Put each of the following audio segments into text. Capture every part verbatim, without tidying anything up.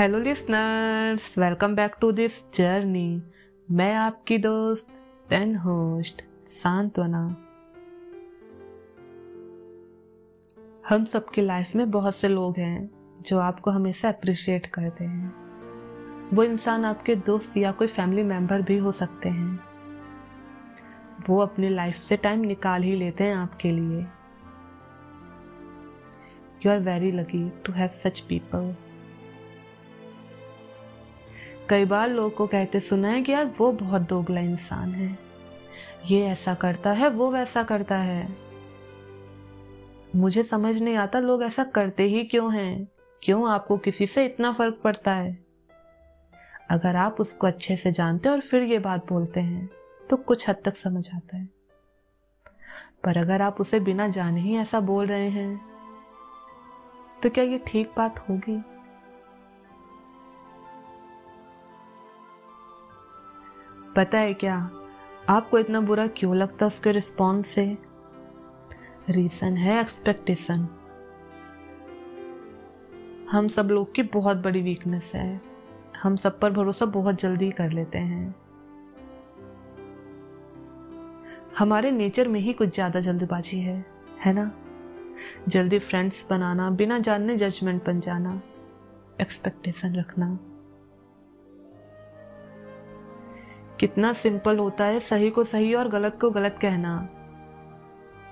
Hello listeners, welcome back to this journey. मैं आपकी दोस्त एंड होस्ट सांत्वना। हम सबकी लाइफ में बहुत से लोग हैं जो आपको हमेशा अप्रिशिएट करते हैं। वो इंसान आपके दोस्त या कोई फैमिली मेंबर भी हो सकते हैं। वो अपनी लाइफ से टाइम निकाल ही लेते हैं आपके लिए। You are very lucky to have such people. कई बार लोगों को कहते सुना है कि यार वो बहुत दोगला इंसान है, ये ऐसा करता है, वो वैसा करता है। मुझे समझ नहीं आता लोग ऐसा करते ही क्यों हैं। क्यों आपको किसी से इतना फर्क पड़ता है? अगर आप उसको अच्छे से जानते हैं और फिर ये बात बोलते हैं तो कुछ हद तक समझ आता है, पर अगर आप उसे बिना जाने ही ऐसा बोल रहे हैं तो क्या ये ठीक बात होगी? पता है क्या आपको इतना बुरा क्यों लगता है उसके रिस्पॉन्स से? रीजन है एक्सपेक्टेशन। हम सब लोग की बहुत बड़ी वीकनेस है, हम सब पर भरोसा बहुत जल्दी कर लेते हैं। हमारे नेचर में ही कुछ ज्यादा जल्दबाजी है, है ना? जल्दी फ्रेंड्स बनाना, बिना जानने जजमेंट बन जाना, एक्सपेक्टेशन रखना। कितना सिंपल होता है सही को सही और गलत को गलत कहना,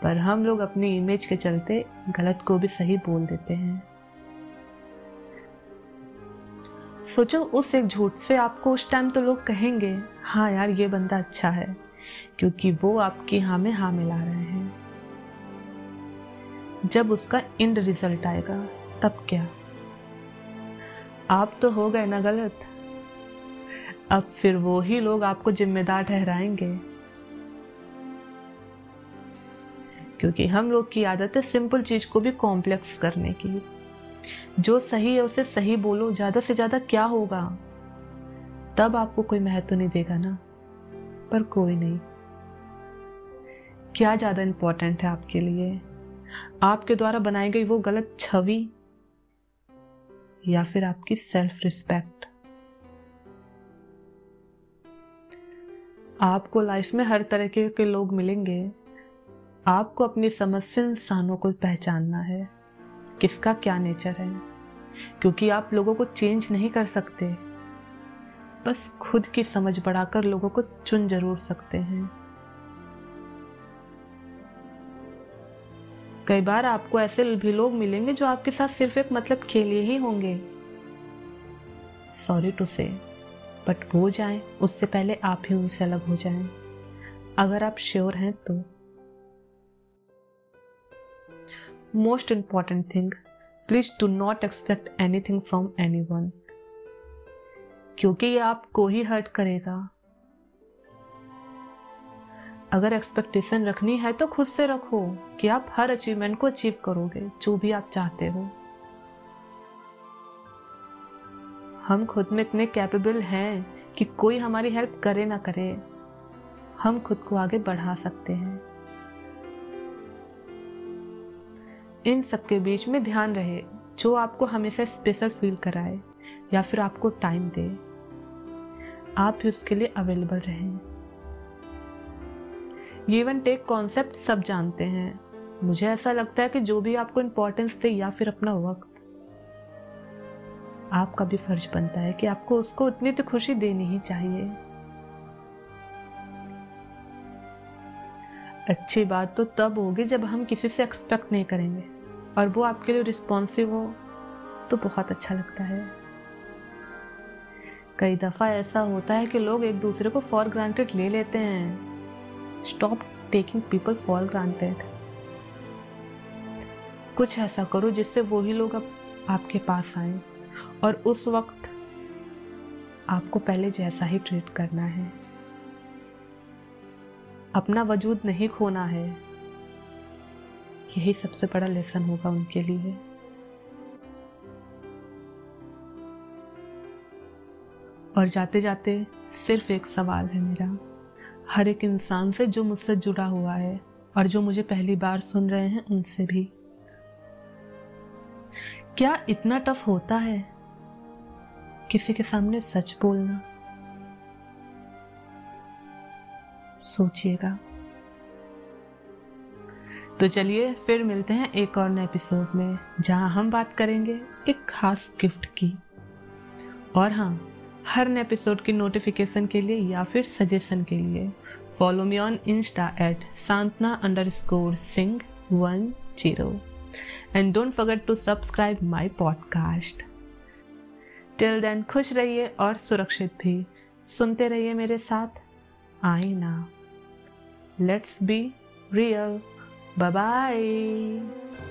पर हम लोग अपनी इमेज के चलते गलत को भी सही बोल देते हैं। सोचो उस एक झूठ से आपको उस टाइम तो लोग कहेंगे हाँ यार ये बंदा अच्छा है, क्योंकि वो आपकी हाँ में हाँ मिला रहे हैं। जब उसका एंड रिजल्ट आएगा तब क्या? आप तो हो गए ना गलत। अब फिर वो ही लोग आपको जिम्मेदार ठहराएंगे, क्योंकि हम लोग की आदत है सिंपल चीज को भी कॉम्प्लेक्स करने की। जो सही है उसे सही बोलो, ज्यादा से ज्यादा क्या होगा? तब आपको कोई महत्व नहीं देगा ना, पर कोई नहीं। क्या ज्यादा इंपॉर्टेंट है आपके लिए? आपके द्वारा बनाई गई वो गलत छवि या फिर आपकी सेल्फ रिस्पेक्ट? आपको लाइफ में हर तरह के लोग मिलेंगे। आपको अपनी समझ से इंसानों को पहचानना है, किसका क्या नेचर है, क्योंकि आप लोगों को चेंज नहीं कर सकते। बस खुद की समझ बढ़ाकर लोगों को चुन जरूर सकते हैं। कई बार आपको ऐसे भी लोग मिलेंगे जो आपके साथ सिर्फ एक मतलब के लिए ही होंगे। सॉरी टू से, बट वो जाएं उससे पहले आप ही उनसे अलग हो जाएं, अगर आप श्योर हैं तो। Most important thing, please do not expect anything from anyone, क्योंकि ये आपको ही हर्ट करेगा। अगर एक्सपेक्टेशन रखनी है तो खुद से रखो कि आप हर अचीवमेंट को अचीव करोगे जो भी आप चाहते हो। हम खुद में इतने कैपेबल हैं कि कोई हमारी हेल्प करे ना करे, हम खुद को आगे बढ़ा सकते हैं। इन सबके बीच में ध्यान रहे जो आपको हमेशा स्पेशल फील कराए या फिर आपको टाइम दे, आप भी उसके लिए अवेलेबल रहें। गिव एंड टेक कॉन्सेप्ट सब जानते हैं। मुझे ऐसा लगता है कि जो भी आपको इम्पोर्टेंस दे या फिर अपना वक्त, आपका भी फर्ज बनता है कि आपको उसको उतनी तो खुशी देनी ही चाहिए। अच्छी बात तो तब होगी जब हम किसी से एक्सपेक्ट नहीं करेंगे और वो आपके लिए रिस्पॉन्सिव हो, तो बहुत अच्छा लगता है। कई दफा ऐसा होता है कि लोग एक दूसरे को फॉर ग्रांटेड ले लेते हैं। Stop taking people for granted. कुछ ऐसा करो जिससे वो ही लोग अब आपके पास आए, और उस वक्त आपको पहले जैसा ही ट्रीट करना है। अपना वजूद नहीं खोना है, यही सबसे बड़ा लेसन होगा उनके लिए। और जाते जाते सिर्फ एक सवाल है मेरा हर एक इंसान से जो मुझसे जुड़ा हुआ है और जो मुझे पहली बार सुन रहे हैं उनसे भी, क्या इतना टफ होता है? किसी के सामने सच बोलना। सोचिएगा। तो चलिए फिर मिलते हैं एक और नए एपिसोड में, जहां हम बात करेंगे एक खास गिफ्ट की। और हाँ, हर नए एपिसोड की नोटिफिकेशन के लिए या फिर सजेशन के लिए follow me on Insta at Santvana underscore Singh one zero and don't forget to subscribe my podcast. Till then खुश रहिए और सुरक्षित भी। सुनते रहिए मेरे साथ Aaina. Let's be real. Bye bye.